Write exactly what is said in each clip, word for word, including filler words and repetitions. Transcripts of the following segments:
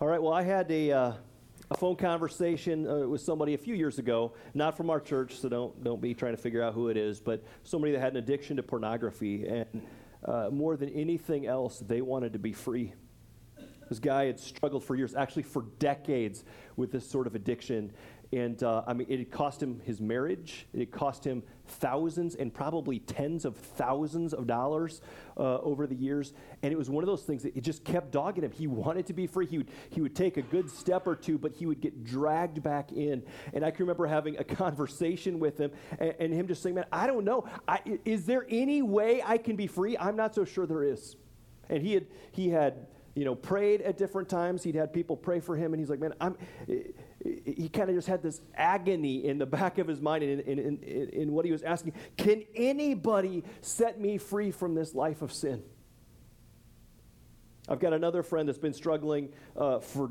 All right, well, I had a, uh, a phone conversation uh, with somebody a few years ago, not from our church, so don't don't be trying to figure out who it is, but somebody that had an addiction to pornography, and uh, more than anything else, they wanted to be free. This guy had struggled for years, actually for decades, with this sort of addiction, and uh, I mean, it had cost him his marriage, it had cost him thousands and probably tens of thousands of dollars uh, over the years, and it was one of those things that it just kept dogging him. He wanted to be free. He would he would take a good step or two, but he would get dragged back in. And I can remember having a conversation with him, and, and him just saying, "Man, I don't know. I, is there any way I can be free? I'm not so sure there is." And he had he had. you know, prayed at different times. He'd had people pray for him, and he's like, man, I'm, he kind of just had this agony in the back of his mind in, in, in, in what he was asking. Can anybody set me free from this life of sin? I've got another friend that's been struggling uh, for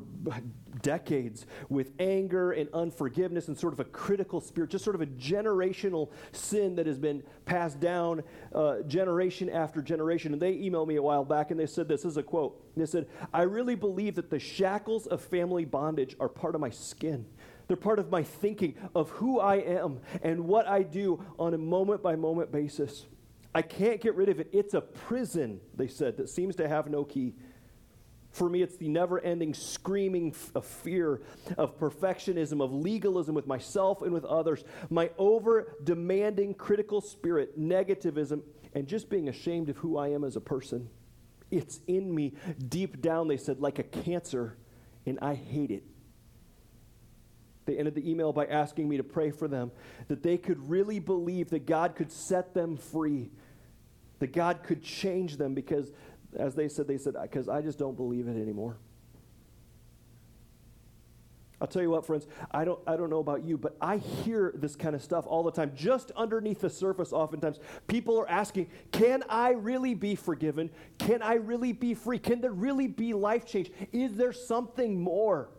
decades with anger and unforgiveness and sort of a critical spirit, just sort of a generational sin that has been passed down uh, generation after generation. And they emailed me a while back, and they said this. This is a quote. They said, "I really believe that the shackles of family bondage are part of my skin. They're part of my thinking of who I am and what I do on a moment-by-moment basis. I can't get rid of it. It's a prison," they said, "that seems to have no key. For me, it's the never-ending screaming of fear, of perfectionism, of legalism with myself and with others, my over-demanding critical spirit, negativism, and just being ashamed of who I am as a person. It's in me deep down," they said, "like a cancer, and I hate it." They ended the email by asking me to pray for them, that they could really believe that God could set them free, that God could change them, because, as they said, they said, because I just don't believe it anymore. I'll tell you what, friends, I don't I don't know about you, but I hear this kind of stuff all the time. Just underneath the surface, oftentimes, people are asking, can I really be forgiven? Can I really be free? Can there really be life change? Is there something more?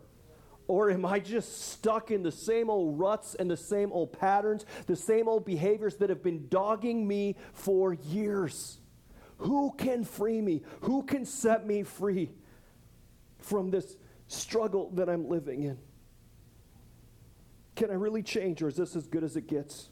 Or am I just stuck in the same old ruts and the same old patterns, the same old behaviors that have been dogging me for years? Who can free me? Who can set me free from this struggle that I'm living in? Can I really change, or is this as good as it gets?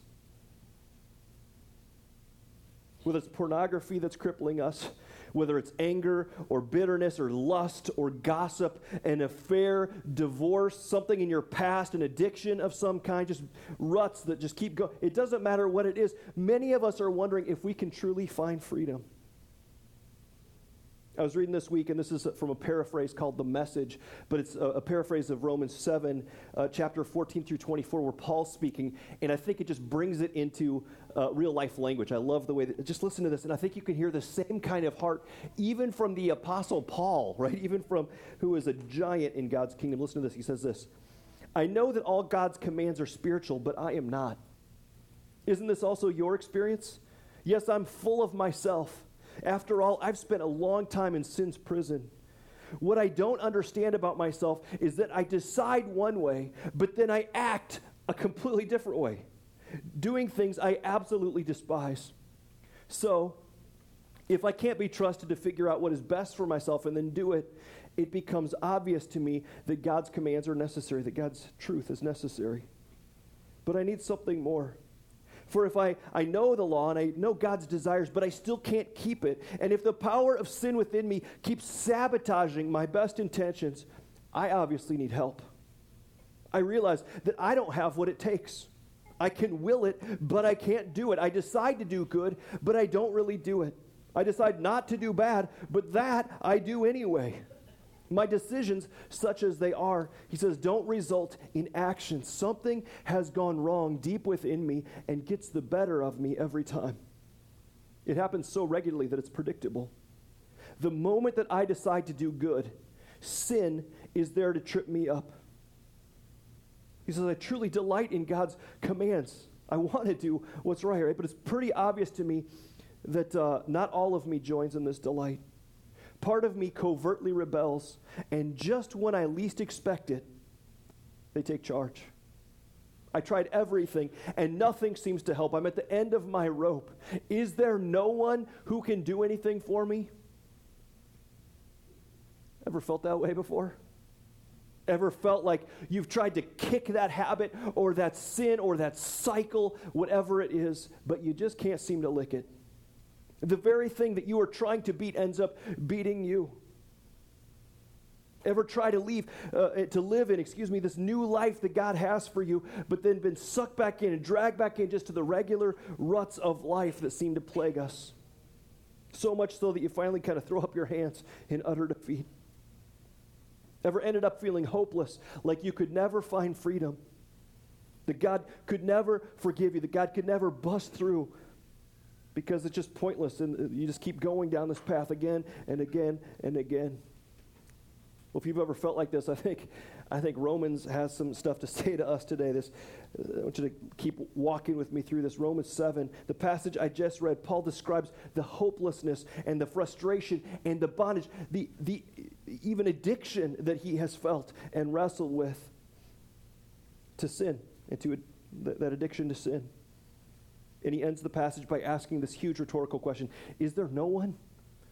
Whether it's pornography that's crippling us, whether it's anger or bitterness or lust or gossip, an affair, divorce, something in your past, an addiction of some kind, just ruts that just keep going. It doesn't matter what it is. Many of us are wondering if we can truly find freedom. I was reading this week, and this is from a paraphrase called The Message, but it's a, a paraphrase of Romans seven, uh, chapter fourteen through twenty-four, where Paul's speaking, and I think it just brings it into uh, real-life language. I love the way that, just listen to this, and I think you can hear the same kind of heart, even from the Apostle Paul, right? Even from who is a giant in God's kingdom. Listen to this. He says this, "I know that all God's commands are spiritual, but I am not. Isn't this also your experience? Yes, I'm full of myself. After all, I've spent a long time in sin's prison. What I don't understand about myself is that I decide one way, but then I act a completely different way, doing things I absolutely despise. So, if I can't be trusted to figure out what is best for myself and then do it, it becomes obvious to me that God's commands are necessary, that God's truth is necessary. But I need something more. For if I, I know the law and I know God's desires, but I still can't keep it, and if the power of sin within me keeps sabotaging my best intentions, I obviously need help. I realize that I don't have what it takes. I can will it, but I can't do it. I decide to do good, but I don't really do it. I decide not to do bad, but that I do anyway. My decisions, such as they are," he says, "don't result in action. Something has gone wrong deep within me and gets the better of me every time. It happens so regularly that it's predictable. The moment that I decide to do good, sin is there to trip me up." He says, "I truly delight in God's commands. I want to do what's right, right? But it's pretty obvious to me that uh, not all of me joins in this delight. Part of me covertly rebels, and just when I least expect it, they take charge. I tried everything, and nothing seems to help. I'm at the end of my rope. Is there no one who can do anything for me?" Ever felt that way before? ever felt like you've tried to kick that habit or that sin or that cycle, whatever it is, but you just can't seem to lick it? The very thing that you are trying to beat ends up beating you. Ever try to leave, uh, to live in, excuse me, this new life that God has for you, but then been sucked back in and dragged back in just to the regular ruts of life that seem to plague us? So much so that you finally kind of throw up your hands in utter defeat. Ever ended up feeling hopeless, like you could never find freedom, that God could never forgive you, that God could never bust through, because it's just pointless and you just keep going down this path again and again and again? Well, if you've ever felt like this, I think I think Romans has some stuff to say to us today. This, I want you to keep walking with me through this. Romans seven, the passage I just read, Paul describes the hopelessness and the frustration and the bondage, the the even addiction that he has felt and wrestled with to sin, and to that addiction to sin. And he ends the passage by asking this huge rhetorical question: is there no one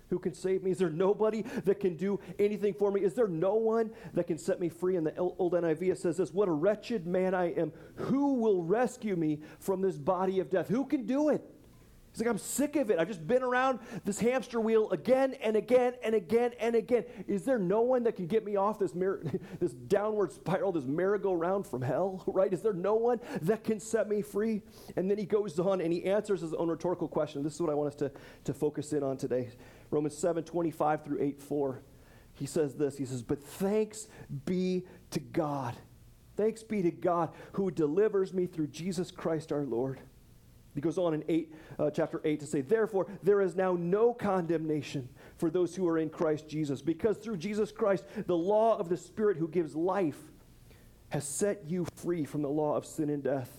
who can save me? Is there nobody that can do anything for me? Is there no one that can set me free? And the old N I V, it says this: what a wretched man I am. Who will rescue me from this body of death? Who can do it? He's like, I'm sick of it. I've just been around this hamster wheel again and again and again and again. Is there no one that can get me off this mer- this downward spiral, this merry-go-round from hell, right? Is there no one that can set me free? And then he goes on and he answers his own rhetorical question. This is what I want us to, to focus in on today. Romans seven, twenty-five through eight, four. He says this. He says, but thanks be to God. Thanks be to God who delivers me through Jesus Christ our Lord. He goes on in eight, uh, chapter eight to say, therefore, there is now no condemnation for those who are in Christ Jesus, because through Jesus Christ, the law of the Spirit who gives life has set you free from the law of sin and death.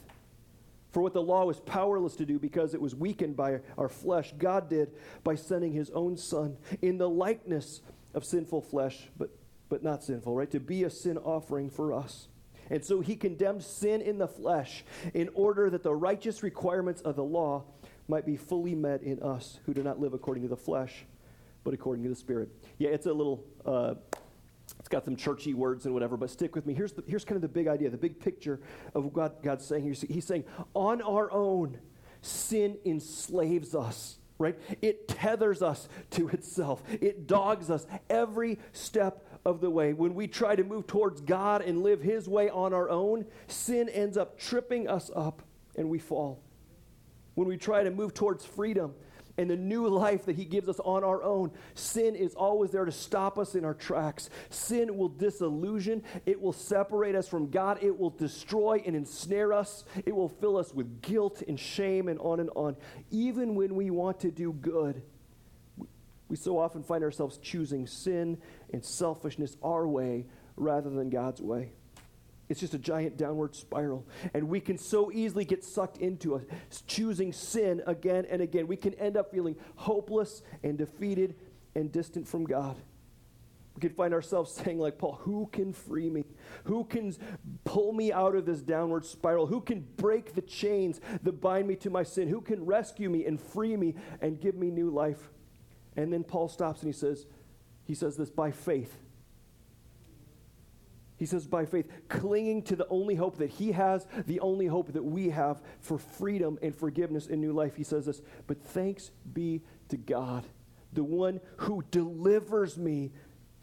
For what the law was powerless to do because it was weakened by our flesh, God did by sending his own Son in the likeness of sinful flesh, but, but not sinful, right? To be a sin offering for us. And so he condemned sin in the flesh in order that the righteous requirements of the law might be fully met in us who do not live according to the flesh, but according to the Spirit. Yeah, it's a little, uh, it's got some churchy words and whatever, but stick with me. Here's the, here's kind of the big idea, the big picture of what God, God's saying here. He's saying, on our own, sin enslaves us, right? It tethers us to itself. It dogs us every step of the way. When we try to move towards God and live his way on our own, sin ends up tripping us up and we fall. When we try to move towards freedom and the new life that he gives us on our own, sin is always there to stop us in our tracks. Sin will disillusion. It will separate us from God. It will destroy and ensnare us. It will fill us with guilt and shame and on and on. Even when we want to do good, we so often find ourselves choosing sin and selfishness our way rather than God's way. It's just a giant downward spiral, and we can so easily get sucked into it, choosing sin again and again. We can end up feeling hopeless and defeated and distant from God. We can find ourselves saying, like Paul, who can free me? Who can pull me out of this downward spiral? Who can break the chains that bind me to my sin? Who can rescue me and free me and give me new life? And then Paul stops and he says, he says this, by faith. He says, by faith, clinging to the only hope that he has, the only hope that we have for freedom and forgiveness and new life. He says this, but thanks be to God, the one who delivers me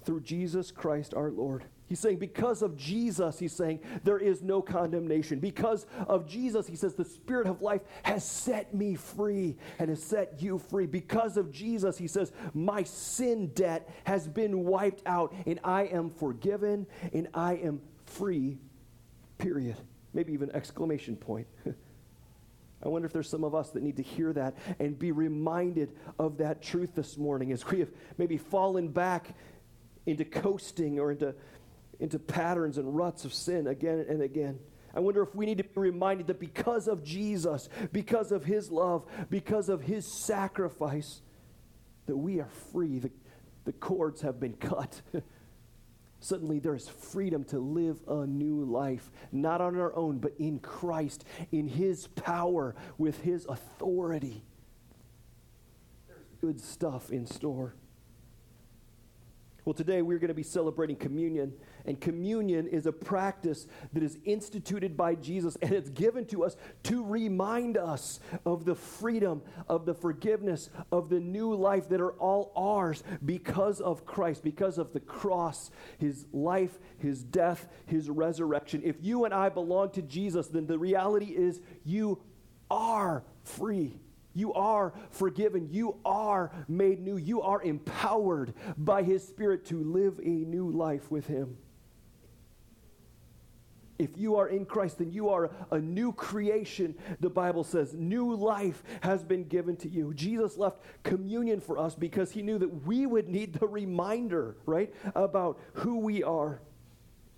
through Jesus Christ our Lord. He's saying, because of Jesus, he's saying, there is no condemnation. Because of Jesus, he says, the Spirit of life has set me free and has set you free. Because of Jesus, he says, my sin debt has been wiped out, and I am forgiven, and I am free, period. Maybe even exclamation point. I wonder if there's some of us that need to hear that and be reminded of that truth this morning as we have maybe fallen back into coasting or into... into patterns and ruts of sin again and again. I wonder if we need to be reminded that because of Jesus, because of his love, because of his sacrifice, that we are free. The, the cords have been cut. Suddenly there is freedom to live a new life, not on our own, but in Christ, in his power, with his authority. There's good stuff in store. Well, today we're going to be celebrating communion, and communion is a practice that is instituted by Jesus, and it's given to us to remind us of the freedom, of the forgiveness, of the new life that are all ours because of Christ, because of the cross, his life, his death, his resurrection. If you and I belong to Jesus, then the reality is you are free. You are forgiven. You are made new. You are empowered by his Spirit to live a new life with him. If you are in Christ, then you are a new creation. The Bible says new life has been given to you. Jesus left communion for us because he knew that we would need the reminder, right, about who we are,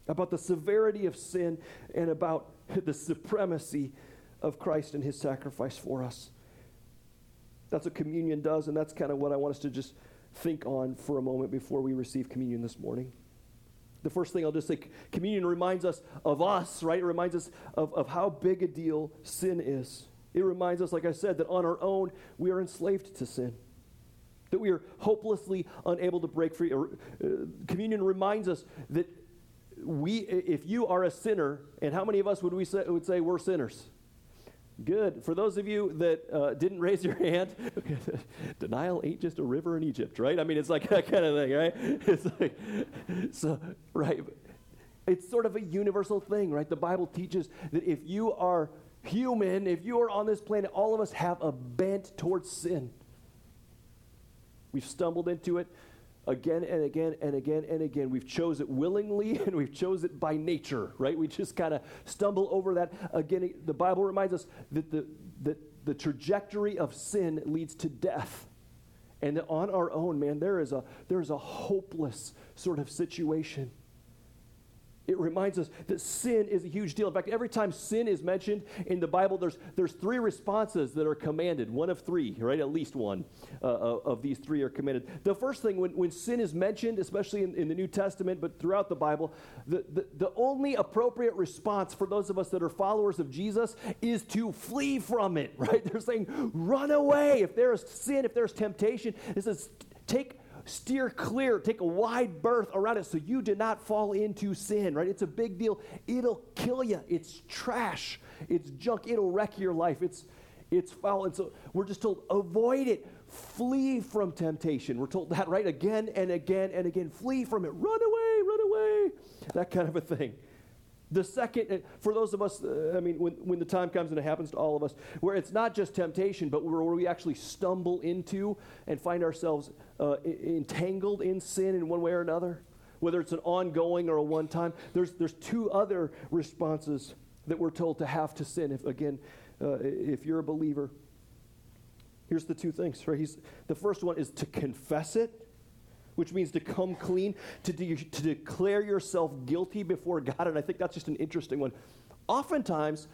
about the severity of sin, and about the supremacy of Christ and his sacrifice for us. That's what communion does, and that's kind of what I want us to just think on for a moment before we receive communion this morning. The first thing I'll just say, communion reminds us of us, right? It reminds us of, of how big a deal sin is. It reminds us, like I said, that on our own, we are enslaved to sin, that we are hopelessly unable to break free. Uh, communion reminds us that we, if you are a sinner, and how many of us would we say, would say we're sinners? Good. For those of you that uh, didn't raise your hand, denial ain't just a river in Egypt, right? I mean, it's like that kind of thing, right? It's like, so, right. It's sort of a universal thing, right? The Bible teaches that if you are human, if you are on this planet, all of us have a bent towards sin. We've stumbled into it again and again and again and again. We've chose it willingly, and we've chose it by nature, right? We just kind of stumble over that again. The Bible reminds us that the, that the trajectory of sin leads to death. And that on our own, man, there is a there is a hopeless sort of situation. It reminds us that sin is a huge deal. In fact, every time sin is mentioned in the Bible, there's there's three responses that are commanded. One of three, right? At least one uh, of these three are commanded. The first thing, when, when sin is mentioned, especially in, in the New Testament, but throughout the Bible, the, the, the only appropriate response for those of us that are followers of Jesus is to flee from it, right? They're saying, run away. If there is sin, if there's temptation, it says, take steer clear, take a wide berth around it so you do not fall into sin, right? It's a big deal. It'll kill you. It's trash. It's junk. It'll wreck your life. It's it's foul. And so we're just told, avoid it. Flee from temptation. We're told that, right? Again and again and again. Flee from it. Run away, run away. That kind of a thing. The second, for those of us, uh, I mean, when, when the time comes, and it happens to all of us, where it's not just temptation, but where we actually stumble into and find ourselves uh, entangled in sin in one way or another, whether it's an ongoing or a one-time, there's there's two other responses that we're told to have to sin. If again, uh, if you're a believer, here's the two things, right? He's, the first one is to confess it, which means to come clean, to, de- to declare yourself guilty before God. And I think that's just an interesting one. Oftentimes,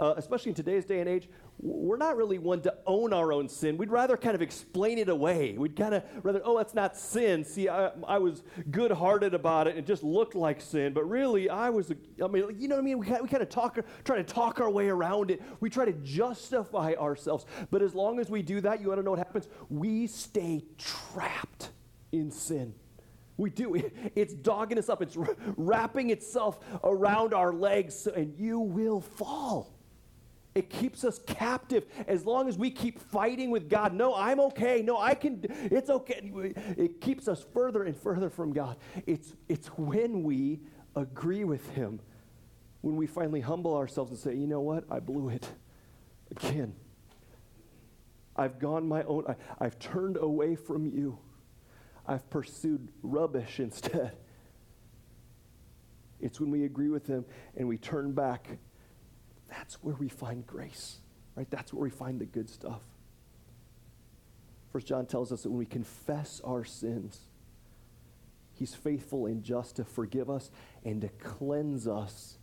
uh, especially in today's day and age, we're not really one to own our own sin. We'd rather kind of explain it away. We'd kind of rather, oh, that's not sin. See, I, I was good-hearted about it. It just looked like sin. But really, I was, I mean, you know what I mean? We, we kind of talk, try to talk our way around it. We try to justify ourselves. But as long as we do that, you want to know what happens? We stay trapped in sin. We do. It, it's dogging us up. It's r- wrapping itself around our legs, so, and you will fall. It keeps us captive as long as we keep fighting with God. No, I'm okay. No, I can. It's okay. It keeps us further and further from God. It's, it's when we agree with him, when we finally humble ourselves and say, you know what? I blew it again. I've gone my own. I, I've turned away from you. I've pursued rubbish instead. It's when we agree with him and we turn back. That's where we find grace, right? That's where we find the good stuff. First John tells us that when we confess our sins, he's faithful and just to forgive us and to cleanse us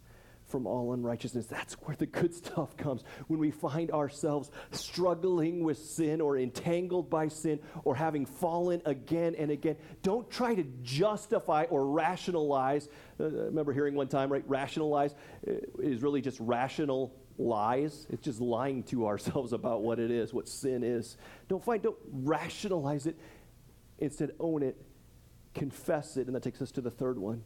from all unrighteousness. That's where the good stuff comes. When we find ourselves struggling with sin or entangled by sin or having fallen again and again, don't try to justify or rationalize. Uh, I remember hearing one time, right? Rationalize is really just rational lies. It's just lying to ourselves about what it is, what sin is. Don't find, don't rationalize it. Instead, own it confess it, and that takes us to the third one,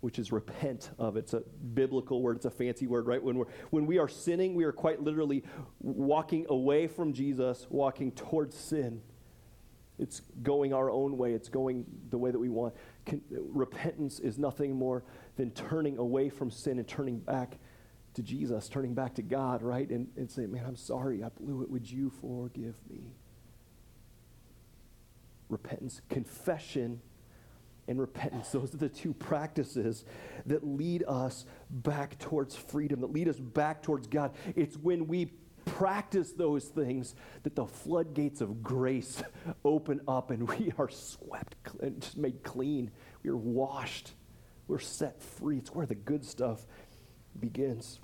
which is repent of it. It's a biblical word. It's a fancy word, right? When we're when we are sinning, we are quite literally walking away from Jesus, walking towards sin. It's going our own way. It's going the way that we want. Can, repentance is nothing more than turning away from sin and turning back to Jesus, turning back to God, right? And, and saying, man, I'm sorry. I blew it. Would you forgive me? Repentance, confession, and repentance. Those are the two practices that lead us back towards freedom, that lead us back towards God. It's when we practice those things that the floodgates of grace open up and we are swept and just made clean. We are washed. We're set free. It's where the good stuff begins.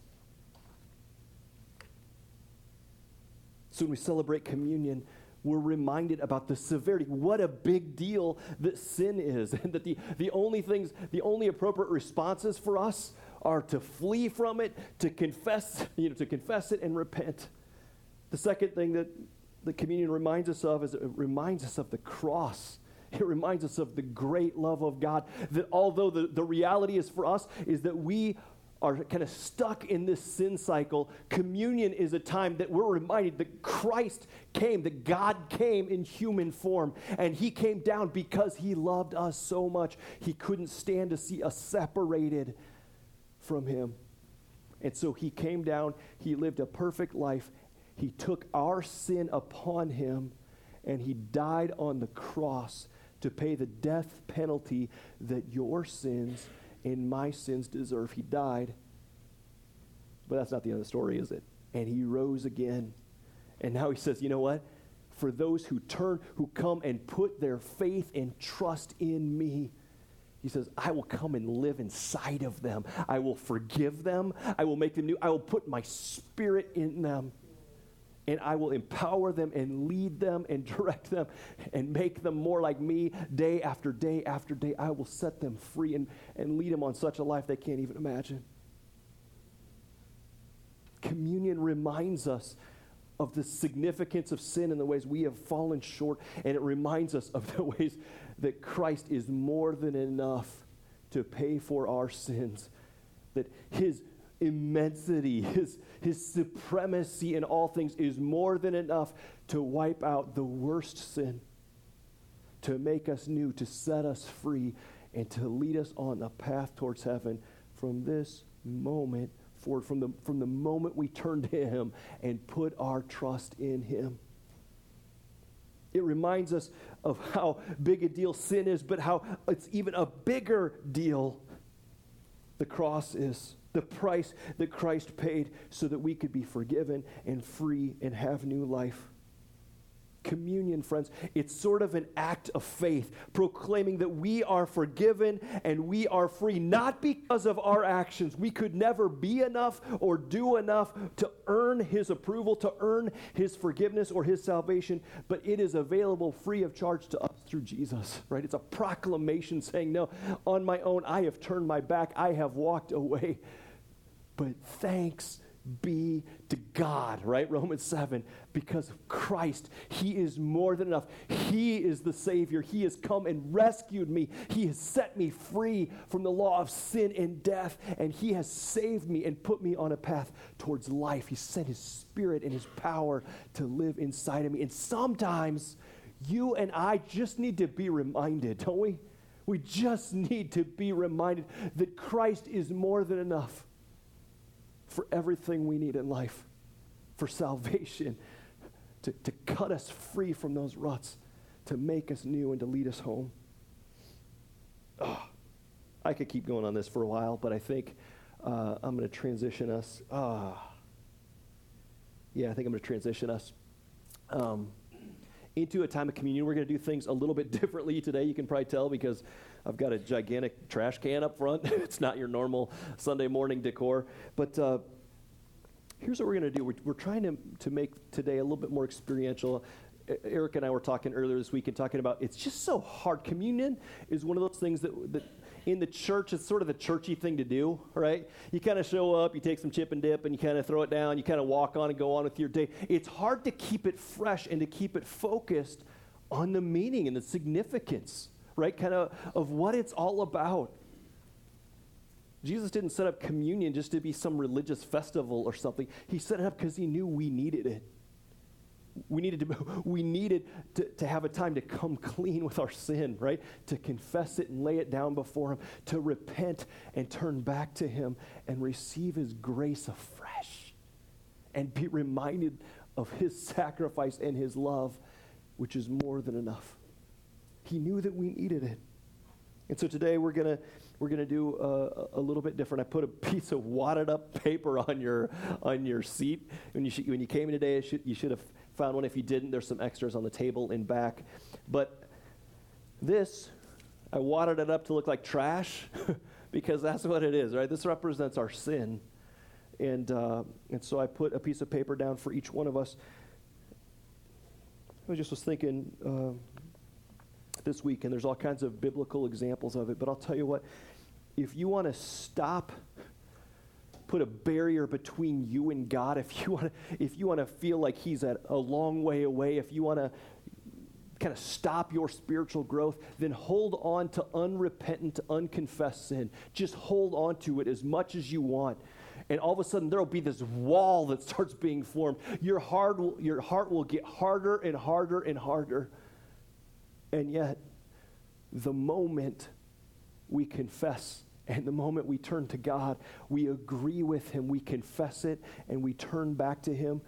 So when we celebrate communion, we're reminded about the severity. What a big deal that sin is, and that the, the only things, the only appropriate responses for us are to flee from it, to confess, you know, to confess it and repent. The second thing that the communion reminds us of is it reminds us of the cross. It reminds us of the great love of God, that although the, the reality is for us is that we are kind of stuck in this sin cycle, communion is a time that we're reminded that Christ came, that God came in human form, and he came down because he loved us so much. He couldn't stand to see us separated from him. And so he came down, he lived a perfect life, he took our sin upon him, and he died on the cross to pay the death penalty that your sins and my sins deserve. He died, but that's not the end of the story, is it? And he rose again. And now he says, you know what? For those who turn, who come and put their faith and trust in me, he says, I will come and live inside of them. I will forgive them. I will make them new. I will put my spirit in them, and I will empower them and lead them and direct them and make them more like me day after day after day. I will set them free and, and lead them on such a life they can't even imagine. Communion reminds us of the significance of sin and the ways we have fallen short, and it reminds us of the ways that Christ is more than enough to pay for our sins, that his immensity, his, his supremacy in all things is more than enough to wipe out the worst sin, to make us new, to set us free, and to lead us on the path towards heaven from this moment forward, from the, from the moment we turn to him and put our trust in him. It reminds us of how big a deal sin is, but how it's even a bigger deal the cross is. The price that Christ paid so that we could be forgiven and free and have new life. Communion, friends, it's sort of an act of faith, proclaiming that we are forgiven and we are free, not because of our actions. We could never be enough or do enough to earn his approval, to earn his forgiveness or his salvation, but it is available free of charge to us through Jesus, right? It's a proclamation saying, no, on my own, I have turned my back. I have walked away, but thanks be to God, right? Romans seven, because of Christ, he is more than enough. He is the Savior. He has come and rescued me. He has set me free from the law of sin and death, and he has saved me and put me on a path towards life. He sent his spirit and his power to live inside of me. And sometimes you and I just need to be reminded, don't we? We just need to be reminded that Christ is more than enough for everything we need in life, for salvation, to, to cut us free from those ruts, to make us new and to lead us home. Oh, I could keep going on this for a while, but I think uh, I'm going to transition us. Uh, yeah, I think I'm going to transition us um, into a time of communion. We're going to do things a little bit differently today. You can probably tell because I've got a gigantic trash can up front. It's not your normal Sunday morning decor. But uh, here's what we're going to do. We're, we're trying to, to make today a little bit more experiential. Eric and I were talking earlier this week and talking about it's just so hard. Communion is one of those things that, that in the church, it's sort of the churchy thing to do, right? You kind of show up, you take some chip and dip, and you kind of throw it down. You kind of walk on and go on with your day. It's hard to keep it fresh and to keep it focused on the meaning and the significance right? Kind of of what it's all about. Jesus didn't set up communion just to be some religious festival or something. He set it up because he knew we needed it. We needed to we needed to, to have a time to come clean with our sin, right? To confess it and lay it down before him, to repent and turn back to him and receive his grace afresh and be reminded of his sacrifice and his love, which is more than enough. He knew that we needed it. And so today we're going to We're going to do a, a little bit different. I put a piece of wadded up paper on your on your seat. When you sh- when you came in today, sh- you should have found one. If you didn't, there's some extras on the table and back. But this, I wadded it up to look like trash because that's what it is, right? This represents our sin. And, uh, and so I put a piece of paper down for each one of us. I just was thinking uh, this week, and there's all kinds of biblical examples of it, but I'll tell you what. If you want to stop, put a barrier between you and God, if you want to, if you want to feel like he's at a long way away, if you want to kind of stop your spiritual growth, then hold on to unrepentant, unconfessed sin. Just hold on to it as much as you want. And all of a sudden, there will be this wall that starts being formed. Your heart will, your heart will get harder and harder and harder. And yet, the moment we confess and the moment we turn to God, we agree with him, we confess it, and we turn back to him,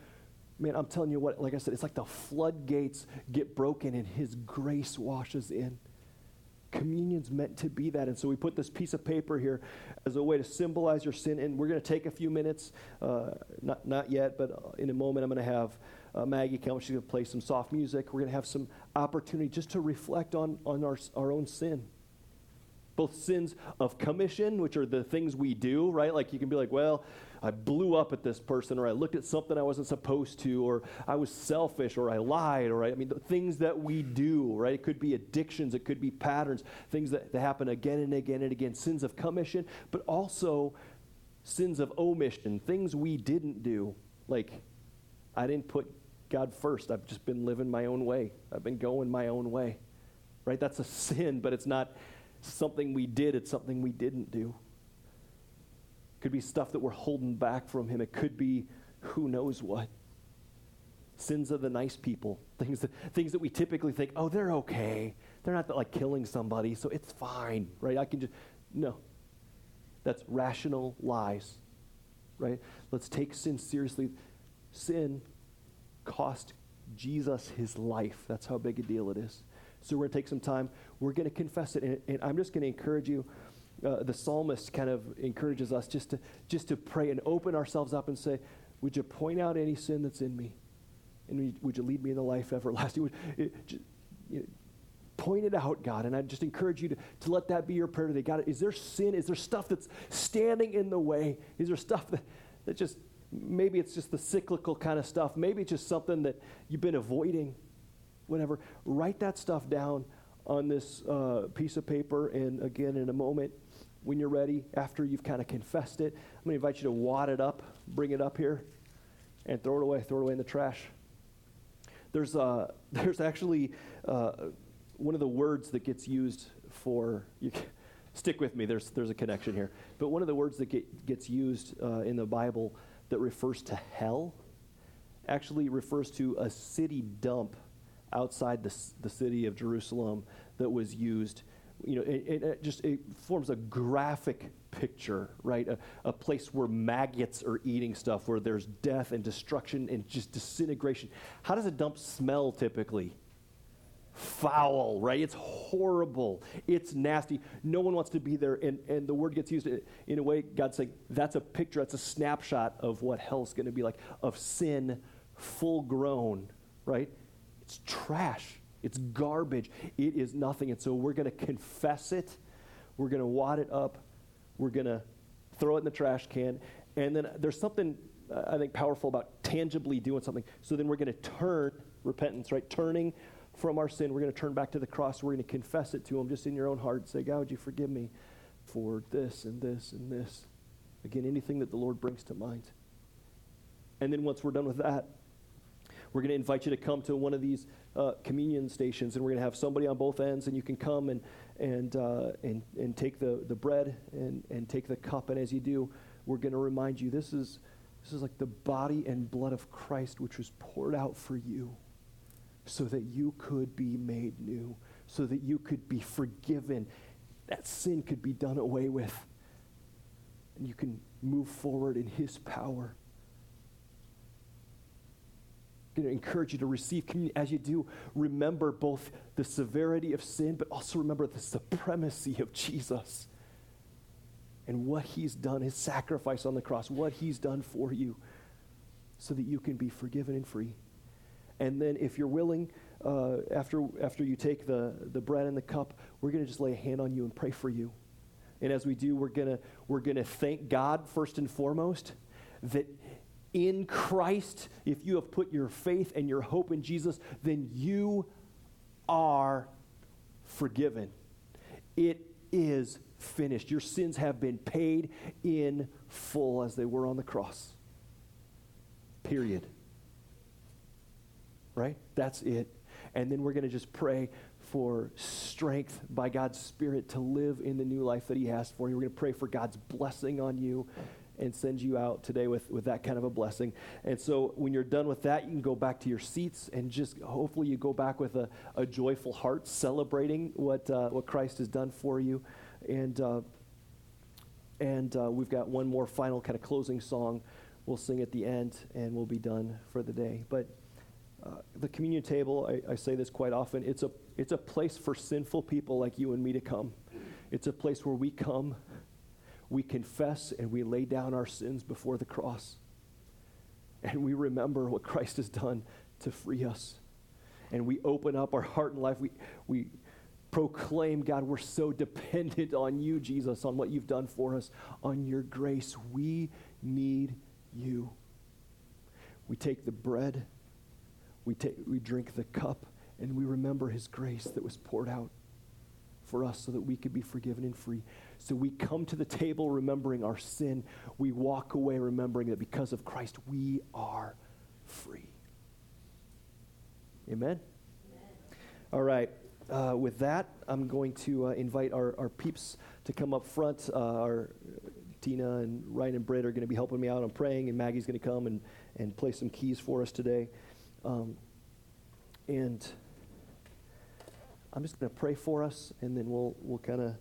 man, I'm telling you what, like I said, it's like the floodgates get broken and his grace washes in. Communion's meant to be that. And so we put this piece of paper here as a way to symbolize your sin. And we're going to take a few minutes, uh, not not yet, but in a moment I'm going to have uh, Maggie come. She's going to play some soft music. We're going to have some opportunity just to reflect on, on our, our own sin. Both sins of commission, which are the things we do, right? Like you can be like, well, I blew up at this person, or I looked at something I wasn't supposed to, or I was selfish, or I lied, or I, I mean, the things that we do, right? It could be addictions, it could be patterns, things that, that happen again and again and again, sins of commission, but also sins of omission, things we didn't do. Like, I didn't put God first. I've just been living my own way. I've been going my own way, right? That's a sin, but it's not something we did, it's something we didn't do. Could be stuff that we're holding back from him. It could be who knows what. Sins of the nice people, things that things that we typically think, oh, they're okay, they're not like killing somebody, so it's fine, right? I can just no. That's rational lies, right? Let's take sin seriously. Sin cost Jesus his life. That's how big a deal it is. So we're going to take some time. We're going to confess it. And, and I'm just going to encourage you. Uh, the psalmist kind of encourages us just to just to pray and open ourselves up and say, would you point out any sin that's in me? And would you lead me in the life everlasting? Would, it, just, you know, point it out, God. And I just encourage you to, to let that be your prayer today. God, is there sin? Is there stuff that's standing in the way? Is there stuff that, that just, maybe it's just the cyclical kind of stuff. Maybe it's just something that you've been avoiding. Whatever, write that stuff down on this uh, piece of paper, and again, in a moment, when you're ready, after you've kind of confessed it, I'm going to invite you to wad it up, bring it up here, and throw it away, throw it away in the trash. There's uh, there's actually uh, one of the words that gets used for, you can, stick with me, there's there's a connection here, but one of the words that get, gets used uh, in the Bible that refers to hell actually refers to a city dump outside the the city of Jerusalem that was used, you know, it, it, it just it forms a graphic picture, right? A, a place where maggots are eating stuff, where there's death and destruction and just disintegration. How does a dump smell typically? Foul, right? It's horrible. It's nasty. No one wants to be there, and, and the word gets used in a way. God's saying that's a picture, that's a snapshot of what hell's going to be like, of sin, full grown, right? It's trash. It's garbage. It is nothing. And so we're going to confess it. We're going to wad it up. We're going to throw it in the trash can. And then there's something, uh, I think, powerful about tangibly doing something. So then we're going to turn, repentance, right? Turning from our sin. We're going to turn back to the cross. We're going to confess it to him just in your own heart and say, God, would you forgive me for this and this and this? Again, anything that the Lord brings to mind. And then once we're done with that, We're going to invite you to come to one of these uh, communion stations, and we're going to have somebody on both ends, and you can come and and uh, and and take the the bread and and take the cup. And as you do, we're going to remind you this is this is like the body and blood of Christ, which was poured out for you, so that you could be made new, so that you could be forgiven, that sin could be done away with, and you can move forward in his power. I'm going to encourage you to receive communion. As you do, remember both the severity of sin, but also remember the supremacy of Jesus and what he's done, his sacrifice on the cross, what he's done for you, so that you can be forgiven and free. And then if you're willing, uh, after after you take the, the bread and the cup, we're going to just lay a hand on you and pray for you. And as we do, we're going to we're going to thank God first and foremost that in Christ, if you have put your faith and your hope in Jesus, then you are forgiven. It is finished. Your sins have been paid in full as they were on the cross. Period. Right? That's it. And then we're going to just pray for strength by God's Spirit to live in the new life that he has for you. We're going to pray for God's blessing on you and send you out today with, with that kind of a blessing. And so when you're done with that, you can go back to your seats and just hopefully you go back with a, a joyful heart, celebrating what uh, what Christ has done for you. And, uh, and uh, we've got one more final kind of closing song we'll sing at the end, and we'll be done for the day. But Uh, the communion table, I, I say this quite often, it's a it's a place for sinful people like you and me to come. It's a place where we come, we confess, and we lay down our sins before the cross. And we remember what Christ has done to free us. And we open up our heart and life. We, we proclaim, God, we're so dependent on you, Jesus, on what you've done for us, on your grace. We need you. We take the bread, We take, we drink the cup, and we remember his grace that was poured out for us so that we could be forgiven and free. So we come to the table remembering our sin. We walk away remembering that because of Christ, we are free. Amen? Amen. All right. Uh, with that, I'm going to uh, invite our, our peeps to come up front. Uh, our Tina and Ryan and Britt are going to be helping me out on praying, and Maggie's going to come and, and play some keys for us today. Um, and I'm just going to pray for us, and then we'll we'll kind of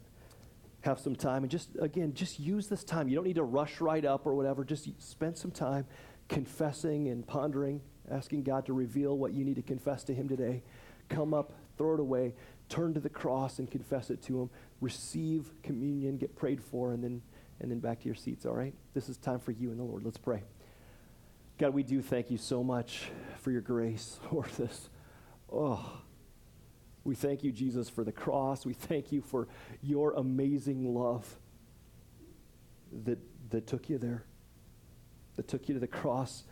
have some time. And just, again, just use this time. You don't need to rush right up or whatever. Just spend some time confessing and pondering, asking God to reveal what you need to confess to him today. Come up, throw it away, turn to the cross and confess it to him. Receive communion, get prayed for, and then and then back to your seats, all right? This is time for you and the Lord. Let's pray. God, we do thank you so much for your grace, Lord. This, oh, we thank you, Jesus, for the cross. We thank you for your amazing love that that took you there, that took you to the cross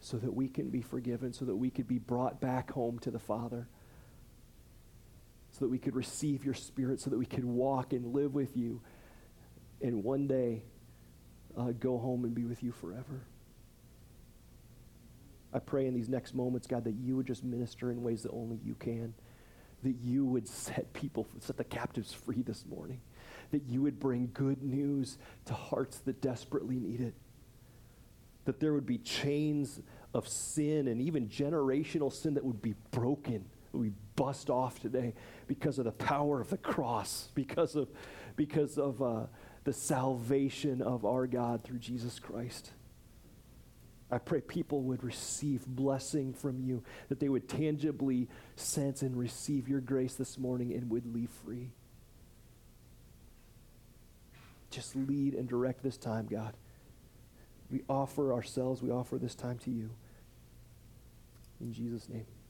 so that we can be forgiven, so that we could be brought back home to the Father, so that we could receive your Spirit, so that we could walk and live with you, and one day uh, go home and be with you forever. I pray in these next moments, God, that you would just minister in ways that only you can, that you would set people, set the captives free this morning, that you would bring good news to hearts that desperately need it, that there would be chains of sin and even generational sin that would be broken, that we bust off today because of the power of the cross, because of, because of uh, the salvation of our God through Jesus Christ. I pray people would receive blessing from you, that they would tangibly sense and receive your grace this morning and would leave free. Just lead and direct this time, God. We offer ourselves, we offer this time to you. In Jesus' name.